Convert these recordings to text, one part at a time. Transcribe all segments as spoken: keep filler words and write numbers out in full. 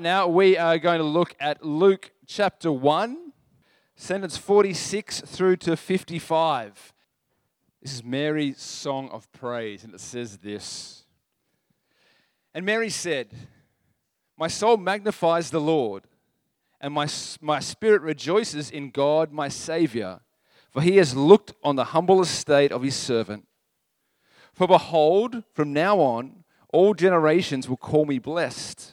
Now we are going to look at Luke chapter one, sentence forty-six through to fifty-five. This is Mary's song of praise, and it says this. And Mary said, "My soul magnifies the Lord, and my, my spirit rejoices in God my Savior, for he has looked on the humble estate of his servant. For behold, from now on, all generations will call me blessed.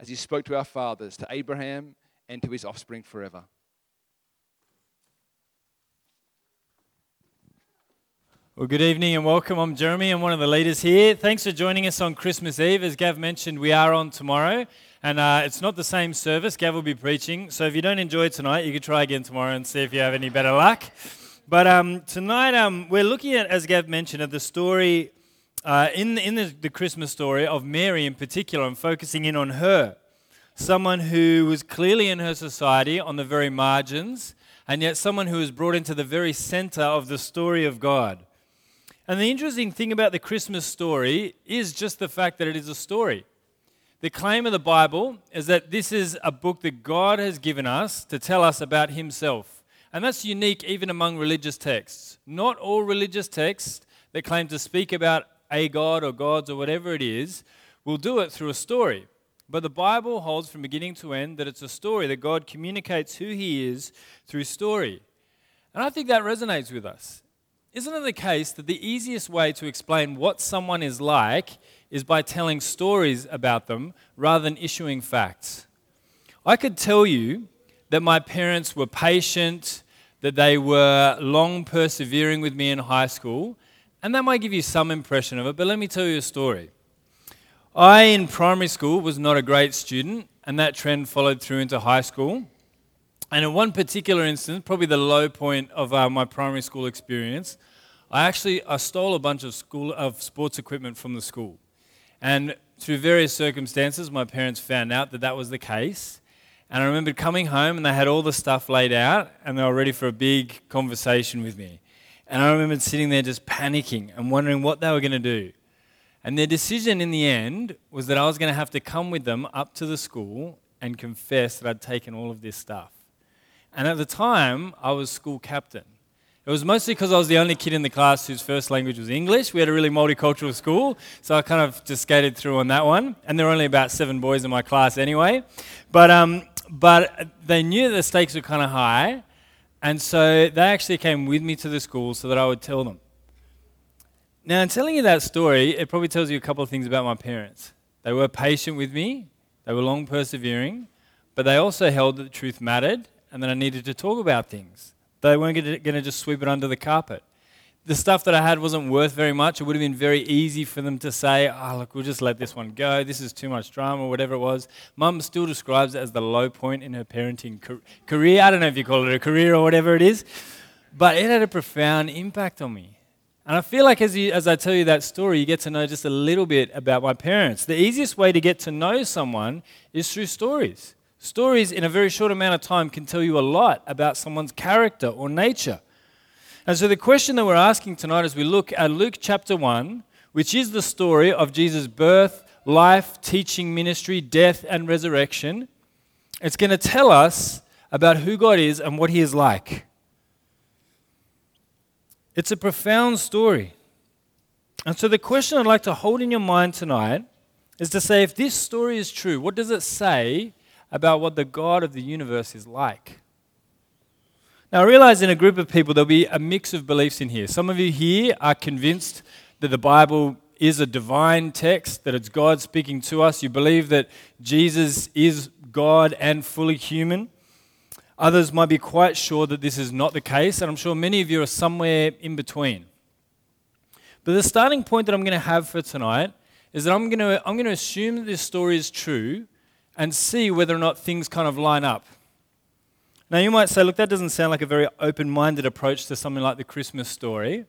as he spoke to our fathers, to Abraham, and to his offspring forever." Well, good evening and welcome. I'm Jeremy. I'm one of the leaders here. Thanks for joining us on Christmas Eve. As Gav mentioned, we are on tomorrow, and uh, it's not the same service. Gav will be preaching, so if you don't enjoy tonight, you can try again tomorrow and see if you have any better luck. But um, tonight, um, we're looking at, as Gav mentioned, at the story Uh, in in the, the Christmas story of Mary in particular, I'm focusing in on her, someone who was clearly in her society on the very margins, and yet someone who was brought into the very center of the story of God. And the interesting thing about the Christmas story is just the fact that it is a story. The claim of the Bible is that this is a book that God has given us to tell us about himself. And that's unique even among religious texts. Not all religious texts that claim to speak about a god or gods or whatever it is, will do it through a story. But the Bible holds from beginning to end that it's a story, that God communicates who he is through story. And I think that resonates with us. Isn't it the case that the easiest way to explain what someone is like is by telling stories about them rather than issuing facts? I could tell you that my parents were patient, that they were long persevering with me in high school, and that might give you some impression of it, but let me tell you a story. I, in primary school, was not a great student, and that trend followed through into high school. And in one particular instance, probably the low point of uh, my primary school experience, I actually I stole a bunch of school of sports equipment from the school. And through various circumstances, my parents found out that that was the case. And I remember coming home, and they had all the stuff laid out, and they were ready for a big conversation with me. And I remember sitting there just panicking and wondering what they were going to do. And their decision in the end was that I was going to have to come with them up to the school and confess that I'd taken all of this stuff. And at the time, I was school captain. It was mostly because I was the only kid in the class whose first language was English. We had a really multicultural school, so I kind of just skated through on that one. And there were only about seven boys in my class anyway. But, um, but they knew the stakes were kind of high. And so they actually came with me to the school so that I would tell them. Now, in telling you that story, it probably tells you a couple of things about my parents. They were patient with me, they were long persevering, but they also held that the truth mattered and that I needed to talk about things. They weren't going to just sweep it under the carpet. The stuff that I had wasn't worth very much. It would have been very easy for them to say, "Oh, look, we'll just let this one go. This is too much drama," whatever it was. Mum still describes it as the low point in her parenting car- career. I don't know if you call it a career or whatever it is, but it had a profound impact on me. And I feel like as you, as I tell you that story, you get to know just a little bit about my parents. The easiest way to get to know someone is through stories. Stories in a very short amount of time can tell you a lot about someone's character or nature. And so the question that we're asking tonight as we look at Luke chapter one, which is the story of Jesus' birth, life, teaching, ministry, death, and resurrection, it's going to tell us about who God is and what he is like. It's a profound story. And so the question I'd like to hold in your mind tonight is to say, if this story is true, what does it say about what the God of the universe is like? Now, I realize in a group of people, there'll be a mix of beliefs in here. Some of you here are convinced that the Bible is a divine text, that it's God speaking to us. You believe that Jesus is God and fully human. Others might be quite sure that this is not the case, and I'm sure many of you are somewhere in between. But the starting point that I'm going to have for tonight is that I'm going to, I'm going to assume that this story is true, and see whether or not things kind of line up. Now, you might say, look, that doesn't sound like a very open-minded approach to something like the Christmas story.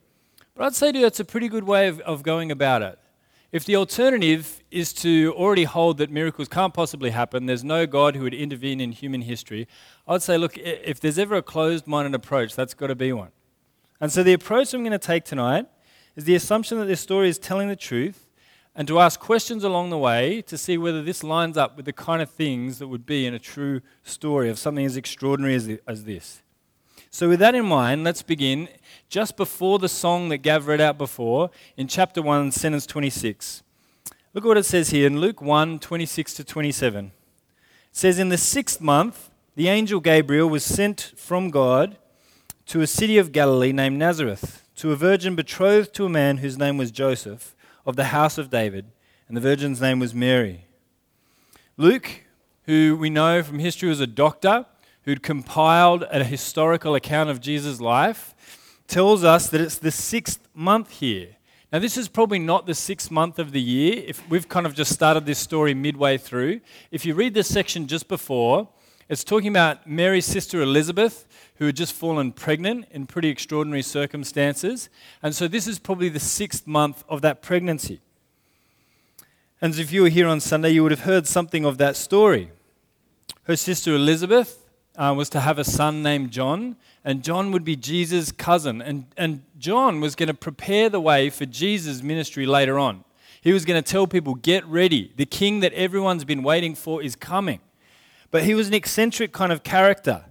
But I'd say to you, it's a pretty good way of, of going about it. If the alternative is to already hold that miracles can't possibly happen, there's no God who would intervene in human history, I'd say, look, if there's ever a closed-minded approach, that's got to be one. And so the approach I'm going to take tonight is the assumption that this story is telling the truth, and to ask questions along the way to see whether this lines up with the kind of things that would be in a true story of something as extraordinary as, the, as this. So with that in mind, let's begin just before the song that Gav read out before in chapter one, sentence twenty-six. Look at what it says here in Luke one, twenty-six to twenty-seven. It says, "In the sixth month, the angel Gabriel was sent from God to a city of Galilee named Nazareth, to a virgin betrothed to a man whose name was Joseph, of the house of David, and the virgin's name was Mary." Luke, who we know from history was a doctor who'd compiled a historical account of Jesus' life, tells us that it's the sixth month here. Now, this is probably not the sixth month of the year. If we've kind of just started this story midway through. If you read this section just before, it's talking about Mary's sister Elizabeth, who had just fallen pregnant in pretty extraordinary circumstances. And so this is probably the sixth month of that pregnancy. And if you were here on Sunday, you would have heard something of that story. Her sister Elizabeth uh, was to have a son named John, and John would be Jesus' cousin. And, and John was going to prepare the way for Jesus' ministry later on. He was going to tell people, get ready. The king that everyone's been waiting for is coming. But he was an eccentric kind of character.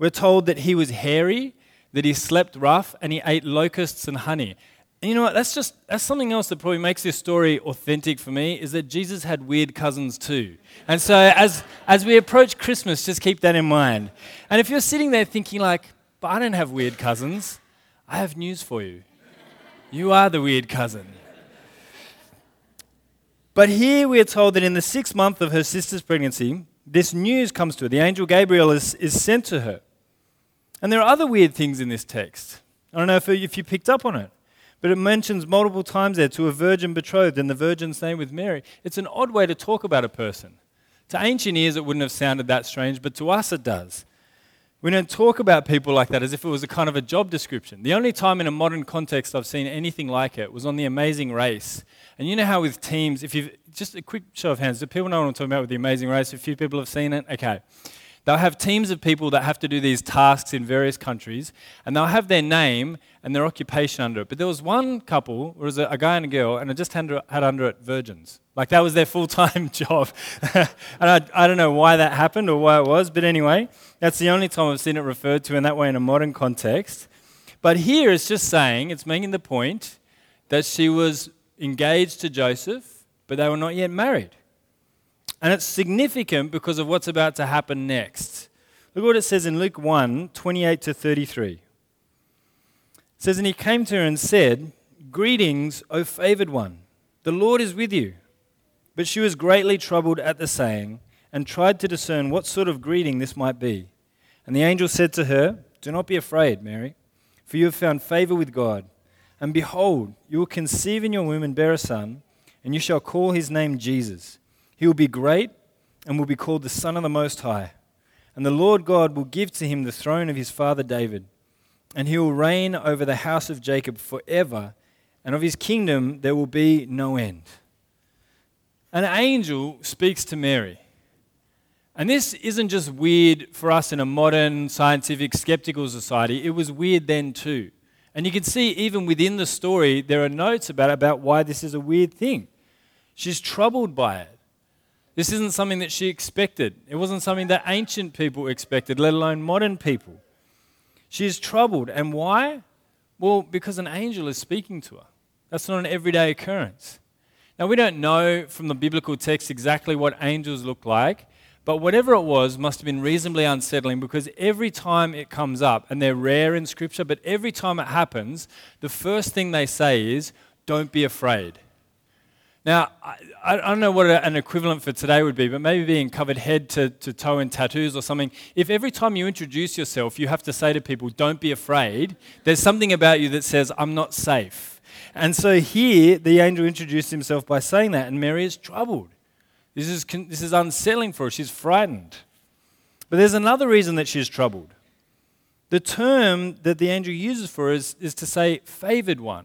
We're told that he was hairy, that he slept rough, and he ate locusts and honey. And you know what? That's just that's something else that probably makes this story authentic for me, is that Jesus had weird cousins too. And so as as we approach Christmas, just keep that in mind. And if you're sitting there thinking like, but I don't have weird cousins, I have news for you. You are the weird cousin. But here we are told that in the sixth month of her sister's pregnancy, this news comes to her. The angel Gabriel is, is sent to her. And there are other weird things in this text. I don't know if, if you picked up on it, but it mentions multiple times there to a virgin betrothed, and the virgin's name was Mary. It's an odd way to talk about a person. To ancient ears, it wouldn't have sounded that strange, but to us it does. We don't talk about people like that as if it was a kind of a job description. The only time in a modern context I've seen anything like it was on The Amazing Race. And you know how with teams, if you've, just a quick show of hands, do people know what I'm talking about with The Amazing Race? A few people have seen it? Okay. They'll have teams of people that have to do these tasks in various countries, and they'll have their name and their occupation under it. But there was one couple, or it was a, a guy and a girl, and I just had, had under it virgins. Like that was their full-time job. And I, I don't know why that happened or why it was, but anyway, that's the only time I've seen it referred to in that way in a modern context. But here it's just saying, it's making the point that she was engaged to Joseph, but they were not yet married. And it's significant because of what's about to happen next. Look what it says in Luke one, twenty-eight to thirty-three. It says, "And he came to her and said, 'Greetings, O favoured one, the Lord is with you.' But she was greatly troubled at the saying and tried to discern what sort of greeting this might be. And the angel said to her, 'Do not be afraid, Mary, for you have found favour with God. And behold, you will conceive in your womb and bear a son, and you shall call his name Jesus. He will be great and will be called the Son of the Most High. And the Lord God will give to him the throne of his father David. And he will reign over the house of Jacob forever. And of his kingdom there will be no end.'" An angel speaks to Mary. And this isn't just weird for us in a modern, scientific, skeptical society. It was weird then too. And you can see even within the story, there are notes about, about why this is a weird thing. She's troubled by it. This isn't something that she expected. It wasn't something that ancient people expected, let alone modern people. She is troubled. And why? Well, because an angel is speaking to her. That's not an everyday occurrence. Now, we don't know from the biblical text exactly what angels look like, but whatever it was must have been reasonably unsettling, because every time it comes up, and they're rare in Scripture, but every time it happens, the first thing they say is, "Don't be afraid." Now, I, I don't know what an equivalent for today would be, but maybe being covered head to, to toe in tattoos or something. If every time you introduce yourself, you have to say to people, "Don't be afraid," there's something about you that says, "I'm not safe." And so here, the angel introduced himself by saying that, and Mary is troubled. This is, this is unsettling for her. She's frightened. But there's another reason that she's troubled. The term that the angel uses for her is, is to say favored one.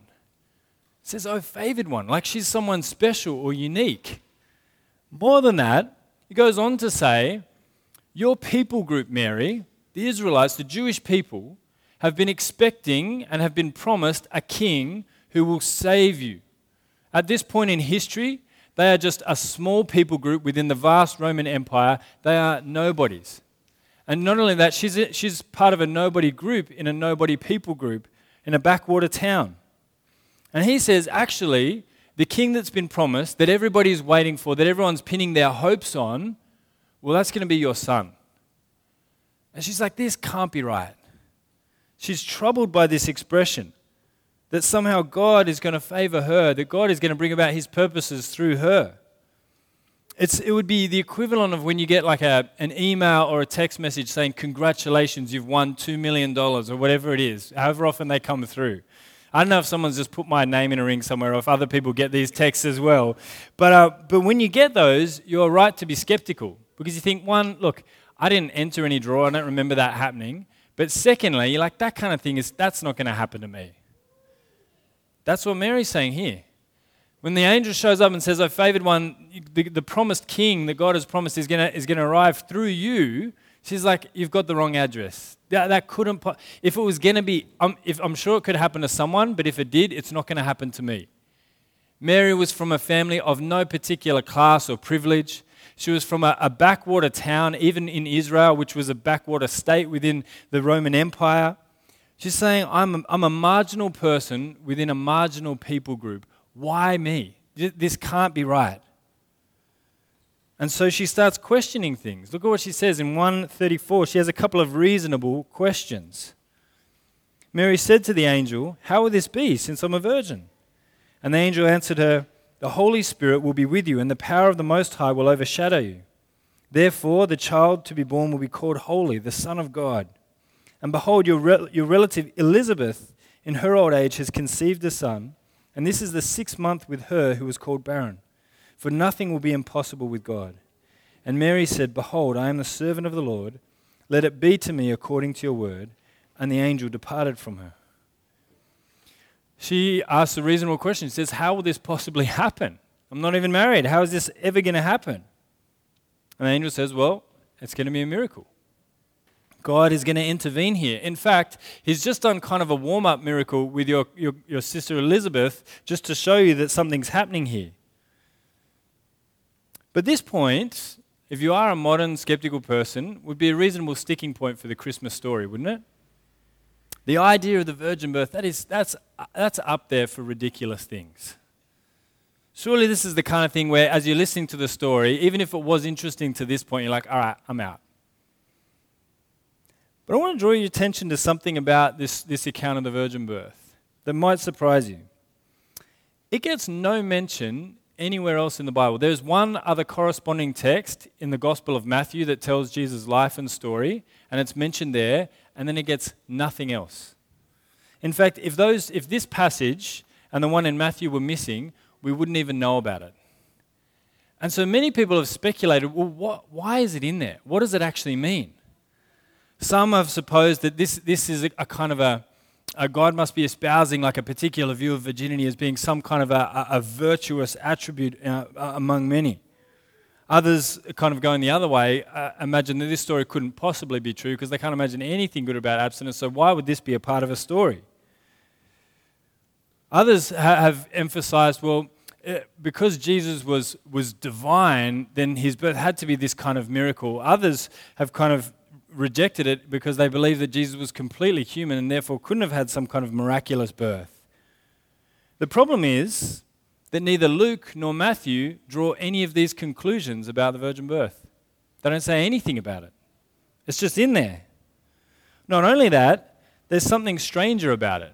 It says, oh, favored one, like she's someone special or unique. More than that, he goes on to say, your people group, Mary, the Israelites, the Jewish people, have been expecting and have been promised a king who will save you. At this point in history, they are just a small people group within the vast Roman Empire. They are nobodies. And not only that, she's, she's part of a nobody group in a nobody people group in a backwater town. And he says, actually, the king that's been promised, that everybody's waiting for, that everyone's pinning their hopes on, well, that's going to be your son. And she's like, this can't be right. She's troubled by this expression that somehow God is going to favor her, that God is going to bring about his purposes through her. It's, it would be the equivalent of when you get like a, an email or a text message saying, congratulations, you've won two million dollars or whatever it is, however often they come through. I don't know if someone's just put my name in a ring somewhere or if other people get these texts as well. But uh, but when you get those, you're right to be skeptical because you think, one, look, I didn't enter any draw. I don't remember that happening. But secondly, you're like, that kind of thing is, that's not going to happen to me. That's what Mary's saying here. When the angel shows up and says, I favored one, the, the promised king that God has promised is going to is going to arrive through you, she's like, you've got the wrong address. That, that couldn't, po- if it was going to be, um, if, I'm sure it could happen to someone, but if it did, it's not going to happen to me. Mary was from a family of no particular class or privilege. She was from a, a backwater town, even in Israel, which was a backwater state within the Roman Empire. She's saying, I'm a, I'm a marginal person within a marginal people group. Why me? This can't be right. And so she starts questioning things. Look at what she says in one thirty-four. She has a couple of reasonable questions. Mary said to the angel, how will this be since I'm a virgin? And the angel answered her, the Holy Spirit will be with you and the power of the Most High will overshadow you. Therefore, the child to be born will be called holy, the Son of God. And behold, your, re- your relative Elizabeth in her old age has conceived a son, and this is the sixth month with her who was called barren. For nothing will be impossible with God. And Mary said, behold, I am the servant of the Lord. Let it be to me according to your word. And the angel departed from her. She asks a reasonable question. She says, how will this possibly happen? I'm not even married. How is this ever going to happen? And the angel says, well, it's going to be a miracle. God is going to intervene here. In fact, he's just done kind of a warm-up miracle with your, your, your sister Elizabeth just to show you that something's happening here. But this point, if you are a modern skeptical person, would be a reasonable sticking point for the Christmas story, wouldn't it? The idea of the virgin birth, that is, that's, that's up there for ridiculous things. Surely this is the kind of thing where, as you're listening to the story, even if it was interesting to this point, you're like, all right, I'm out. But I want to draw your attention to something about this, this account of the virgin birth that might surprise you. It gets no mention anywhere else in the Bible. There's one other corresponding text in the Gospel of Matthew that tells Jesus' life and story, and it's mentioned there, and then it gets nothing else. In fact, if those, if this passage and the one in Matthew were missing, we wouldn't even know about it. And so many people have speculated, well, what, why is it in there? What does it actually mean? Some have supposed that this, this is a, a kind of a Uh, God must be espousing like a particular view of virginity as being some kind of a, a, a virtuous attribute uh, among many. Others, kind of going the other way, uh, imagine that this story couldn't possibly be true because they can't imagine anything good about abstinence, so why would this be a part of a story? Others ha- have emphasized, well, uh, because Jesus was, was divine, then his birth had to be this kind of miracle. Others have kind of rejected it because they believed that Jesus was completely human and therefore couldn't have had some kind of miraculous birth. The problem is that neither Luke nor Matthew draw any of these conclusions about the virgin birth. They don't say anything about it. It's just in there. Not only that, there's something stranger about it.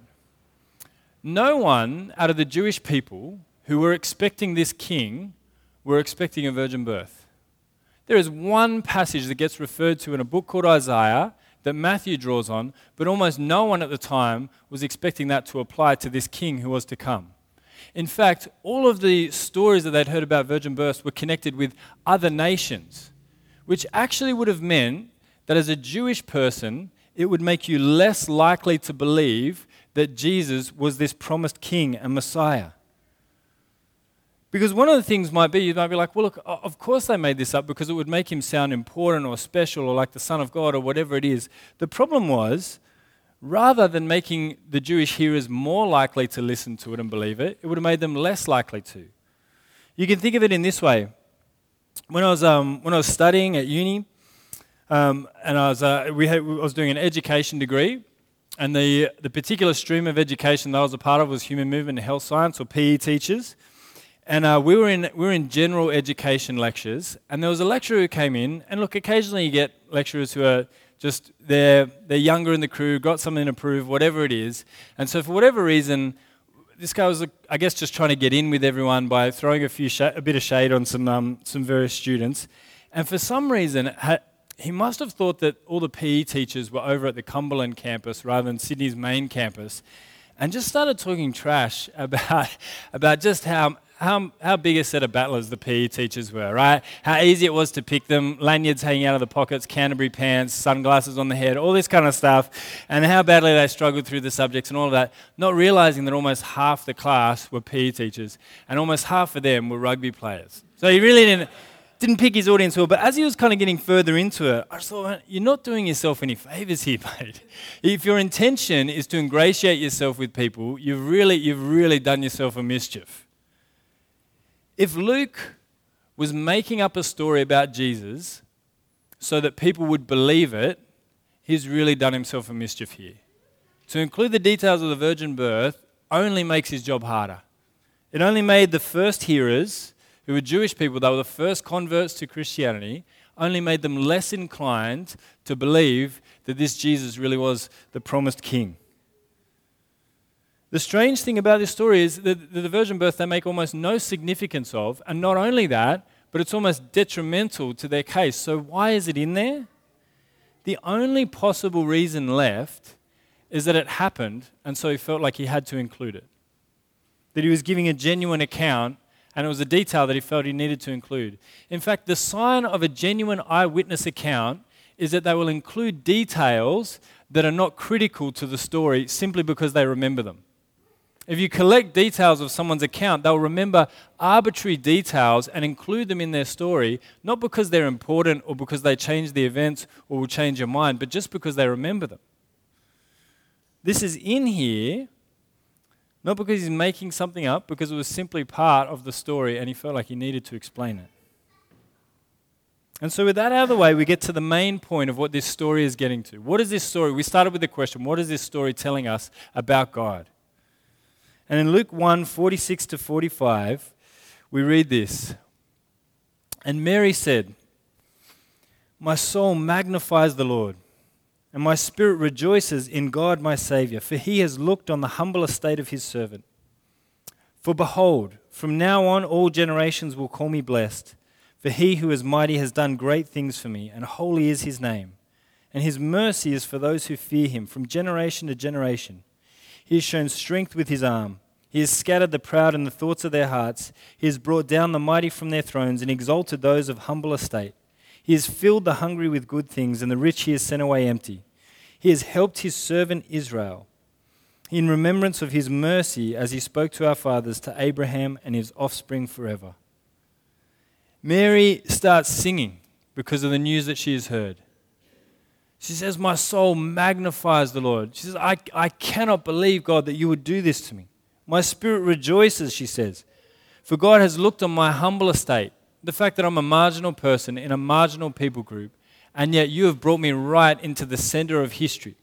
No one out of the Jewish people who were expecting this king were expecting a virgin birth. There is one passage that gets referred to in a book called Isaiah that Matthew draws on, but almost no one at the time was expecting that to apply to this king who was to come. In fact, all of the stories that they'd heard about virgin births were connected with other nations, which actually would have meant that as a Jewish person, it would make you less likely to believe that Jesus was this promised king and Messiah. Because one of the things might be, you might be like, well, look, of course they made this up because it would make him sound important or special or like the Son of God or whatever it is. The problem was, rather than making the Jewish hearers more likely to listen to it and believe it, it would have made them less likely to. You can think of it in this way. When I was um, when I was studying at uni, um, and I was uh, we had, I was doing an education degree, and the the particular stream of education that I was a part of was human movement and health science, or P E teachers. And uh, we were in we were in general education lectures, and there was a lecturer who came in. And look, occasionally you get lecturers who are just they're they're younger in the crew, got something to prove, whatever it is. And so for whatever reason, this guy was, I guess, just trying to get in with everyone by throwing a few sh- a bit of shade on some um, some various students. And for some reason, ha- he must have thought that all the P E teachers were over at the Cumberland campus rather than Sydney's main campus, and just started talking trash about about just how. How, how big a set of battlers the P E teachers were, right? How easy it was to pick them, lanyards hanging out of the pockets, Canterbury pants, sunglasses on the head, all this kind of stuff, and how badly they struggled through the subjects and all of that, not realizing that almost half the class were P E teachers and almost half of them were rugby players. So he really didn't didn't pick his audience well, but as he was kind of getting further into it, I just thought, you're not doing yourself any favors here, mate. If your intention is to ingratiate yourself with people, you've really, you've really done yourself a mischief. If Luke was making up a story about Jesus so that people would believe it, he's really done himself a mischief here. To include the details of the virgin birth only makes his job harder. It only made the first hearers, who were Jewish people, they were the first converts to Christianity, only made them less inclined to believe that this Jesus really was the promised king. The strange thing about this story is that the virgin birth they make almost no significance of, and not only that, but it's almost detrimental to their case. So why is it in there? The only possible reason left is that it happened, and so he felt like he had to include it. That he was giving a genuine account, and it was a detail that he felt he needed to include. In fact, the sign of a genuine eyewitness account is that they will include details that are not critical to the story simply because they remember them. If you collect details of someone's account, they'll remember arbitrary details and include them in their story, not because they're important or because they change the events or will change your mind, but just because they remember them. This is in here, not because he's making something up, because it was simply part of the story and he felt like he needed to explain it. And so with that out of the way, we get to the main point of what this story is getting to. What is this story? We started with the question, what is this story telling us about God? And in Luke one, forty-six to forty-five, we read this. And Mary said, "My soul magnifies the Lord, and my spirit rejoices in God my Savior, for he has looked on the humble estate of his servant. For behold, from now on all generations will call me blessed, for he who is mighty has done great things for me, and holy is his name. And his mercy is for those who fear him from generation to generation. He has shown strength with his arm. He has scattered the proud in the thoughts of their hearts. He has brought down the mighty from their thrones and exalted those of humble estate. He has filled the hungry with good things, and the rich he has sent away empty. He has helped his servant Israel in remembrance of his mercy as he spoke to our fathers, to Abraham and his offspring forever." Mary starts singing because of the news that she has heard. She says, "My soul magnifies the Lord." She says, I, I cannot believe, God, that you would do this to me. "My spirit rejoices," she says, "for God has looked on my humble estate," the fact that I'm a marginal person in a marginal people group, and yet you have brought me right into the center of history.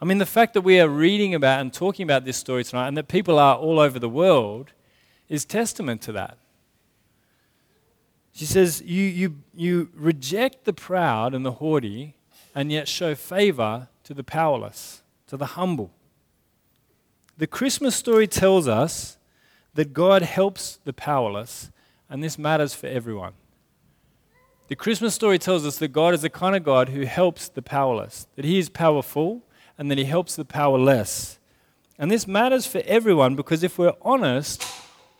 I mean, the fact that we are reading about and talking about this story tonight, and that people are all over the world, is testament to that. She says, you, you, you reject the proud and the haughty, and yet show favor to the powerless, to the humble. The Christmas story tells us that God helps the powerless, and this matters for everyone. The Christmas story tells us that God is the kind of God who helps the powerless, that he is powerful, and that he helps the powerless. And this matters for everyone because if we're honest,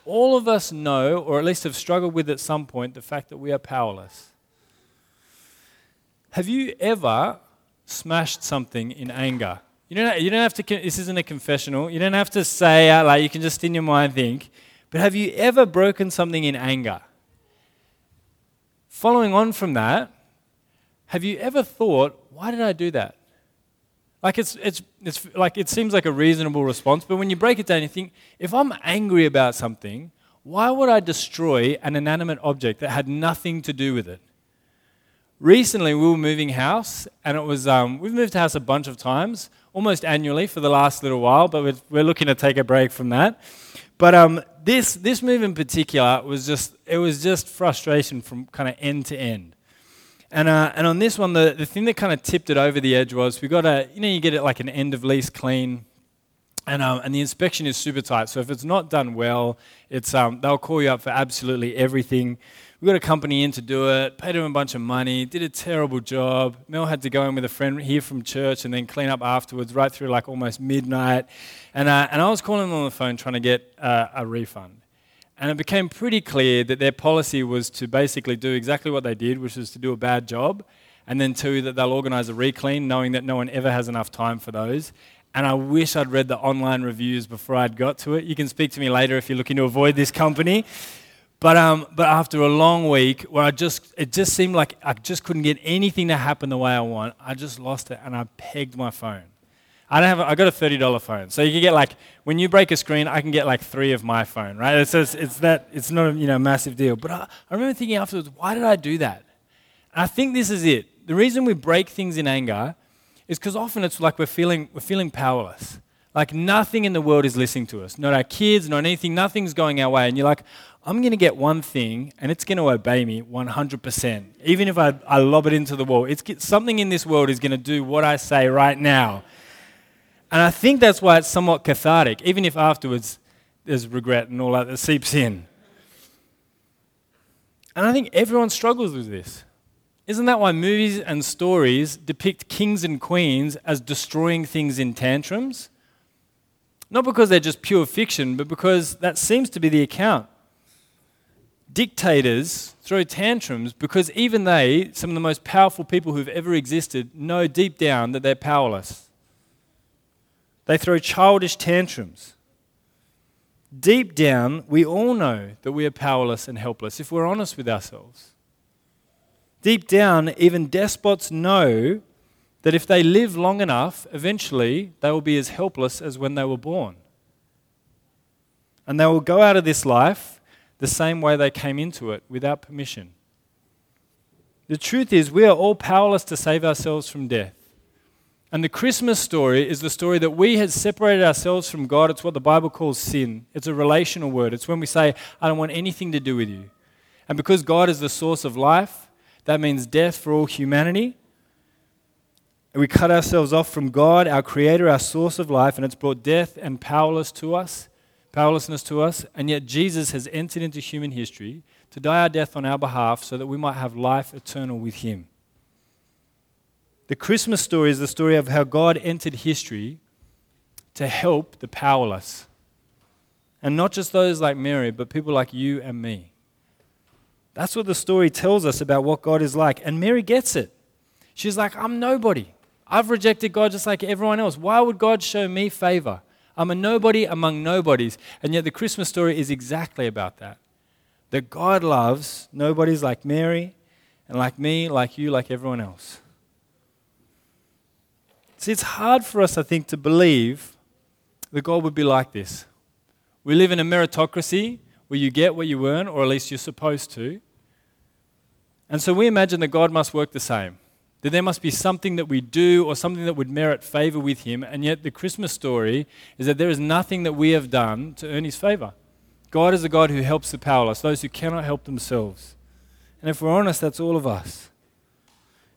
all of us know, or at least have struggled with at some point, the fact that we are powerless. Have you ever smashed something in anger? You don't, you don't have to, this isn't a confessional, you don't have to say out loud, you can just in your mind think, but have you ever broken something in anger? Following on from that, have you ever thought, why did I do that? Like it's it's it's like it seems like a reasonable response, but when you break it down, you think, if I'm angry about something, why would I destroy an inanimate object that had nothing to do with it? Recently, we were moving house, and it was um, we've moved house a bunch of times, almost annually for the last little while, but we're, we're looking to take a break from that. But um, this this move in particular was just it was just frustration from kind of end to end. And uh, and on this one, the, the thing that kind of tipped it over the edge was we got a, you know, you get it like an end of lease clean, and um, and the inspection is super tight. So if it's not done well, it's um they'll call you up for absolutely everything. We got a company in to do it, paid them a bunch of money, did a terrible job. Mel had to go in with a friend here from church and then clean up afterwards, right through like almost midnight. And uh, and I was calling them on the phone trying to get uh, a refund. And it became pretty clear that their policy was to basically do exactly what they did, which was to do a bad job, and then two, that they'll organise a re-clean, knowing that no one ever has enough time for those. And I wish I'd read the online reviews before I'd got to it. You can speak to me later if you're looking to avoid this company. But um, but after a long week where I just it just seemed like I just couldn't get anything to happen the way I want, I just lost it and I pegged my phone. I don't have. A, I got a thirty dollars phone, so you can get like when you break a screen, I can get like three of my phone, right? It's it's, it's that it's not a, you know, massive deal. But I, I remember thinking afterwards, why did I do that? And I think this is it. The reason we break things in anger is because often it's like we're feeling we're feeling powerless. Like nothing in the world is listening to us. Not our kids, not anything. Nothing's going our way, and you're like, I'm going to get one thing, and it's going to obey me one hundred percent. Even if I, I lob it into the wall, it's something in this world is going to do what I say right now. And I think that's why it's somewhat cathartic, even if afterwards there's regret and all that that seeps in. And I think everyone struggles with this. Isn't that why movies and stories depict kings and queens as destroying things in tantrums? Not because they're just pure fiction, but because that seems to be the account. Dictators throw tantrums because even they, some of the most powerful people who've ever existed, know deep down that they're powerless. They throw childish tantrums. Deep down, we all know that we are powerless and helpless if we're honest with ourselves. Deep down, even despots know that if they live long enough, eventually they will be as helpless as when they were born. And they will go out of this life the same way they came into it, without permission. The truth is, we are all powerless to save ourselves from death. And the Christmas story is the story that we had separated ourselves from God. It's what the Bible calls sin. It's a relational word. It's when we say, I don't want anything to do with you. And because God is the source of life, that means death for all humanity. And we cut ourselves off from God, our Creator, our source of life, and it's brought death and powerless to us. powerlessness to us, and yet Jesus has entered into human history to die our death on our behalf so that we might have life eternal with him. The Christmas story is the story of how God entered history to help the powerless, and not just those like Mary, but people like you and me. That's what the story tells us about what God is like, and Mary gets it. She's like, I'm nobody. I've rejected God just like everyone else. Why would God show me favor? I'm a nobody among nobodies. And yet the Christmas story is exactly about that. That God loves nobodies like Mary and like me, like you, like everyone else. See, it's hard for us, I think, to believe that God would be like this. We live in a meritocracy where you get what you earn, or at least you're supposed to. And so we imagine that God must work the same. That there must be something that we do or something that would merit favor with him, and yet the Christmas story is that there is nothing that we have done to earn his favor. God is a God who helps the powerless, those who cannot help themselves. And if we're honest, that's all of us.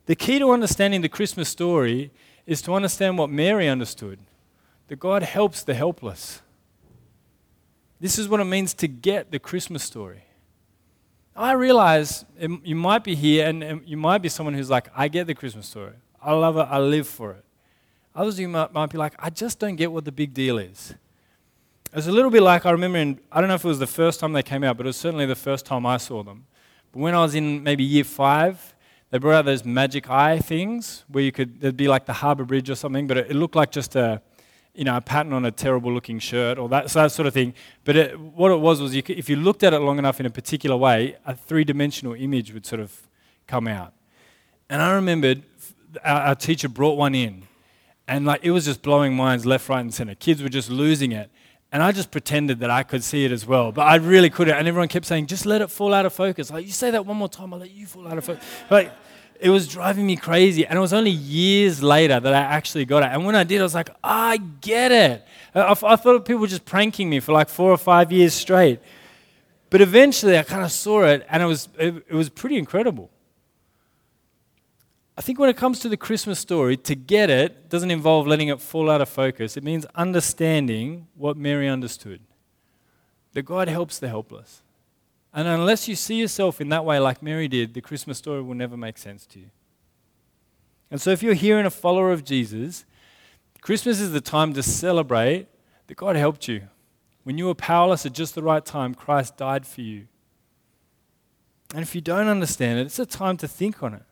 The key to understanding the Christmas story is to understand what Mary understood, that God helps the helpless. This is what it means to get the Christmas story. I realize you might be here and you might be someone who's like, I get the Christmas story. I love it. I live for it. Others of you might, might be like, I just don't get what the big deal is. It was a little bit like, I remember, in, I don't know if it was the first time they came out, but it was certainly the first time I saw them. But when I was in maybe year five, they brought out those magic eye things where you could, there'd be like the Harbour Bridge or something, but it, it looked like just a, you know, a pattern on a terrible looking shirt or that, so that sort of thing. But it, what it was was you could, if you looked at it long enough in a particular way, a three-dimensional image would sort of come out. And I remembered our, our teacher brought one in, and like it was just blowing minds left, right, and center. Kids were just losing it. And I just pretended that I could see it as well, but I really couldn't. And everyone kept saying, just let it fall out of focus. Like, you say that one more time, I'll let you fall out of focus. Like, it was driving me crazy. And it was only years later that I actually got it. And when I did, I was like, I get it. I, I thought people were just pranking me for like four or five years straight. But eventually I kind of saw it, and it was it, it was pretty incredible. I think when it comes to the Christmas story, to get it doesn't involve letting it fall out of focus. It means understanding what Mary understood, that God helps the helpless. And unless you see yourself in that way like Mary did, the Christmas story will never make sense to you. And so if you're here and a follower of Jesus, Christmas is the time to celebrate that God helped you. When you were powerless at just the right time, Christ died for you. And if you don't understand it, it's a time to think on it.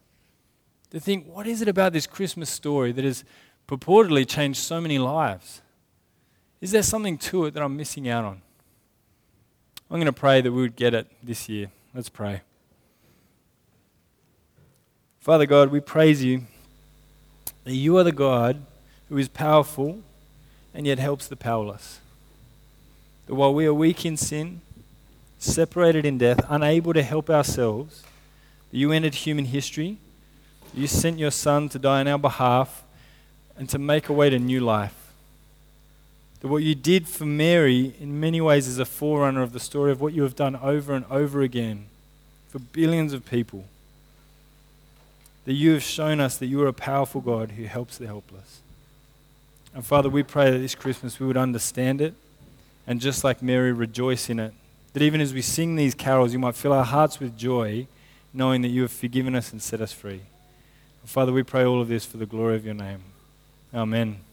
To think, what is it about this Christmas story that has purportedly changed so many lives? Is there something to it that I'm missing out on? I'm going to pray that we would get it this year. Let's pray. Father God, we praise you that you are the God who is powerful and yet helps the powerless. That while we are weak in sin, separated in death, unable to help ourselves, that you entered human history. You sent your Son to die on our behalf and to make a way to new life. That what you did for Mary in many ways is a forerunner of the story of what you have done over and over again for billions of people. That you have shown us that you are a powerful God who helps the helpless. And Father, we pray that this Christmas we would understand it and just like Mary, rejoice in it. That even as we sing these carols, you might fill our hearts with joy knowing that you have forgiven us and set us free. Father, we pray all of this for the glory of your name. Amen.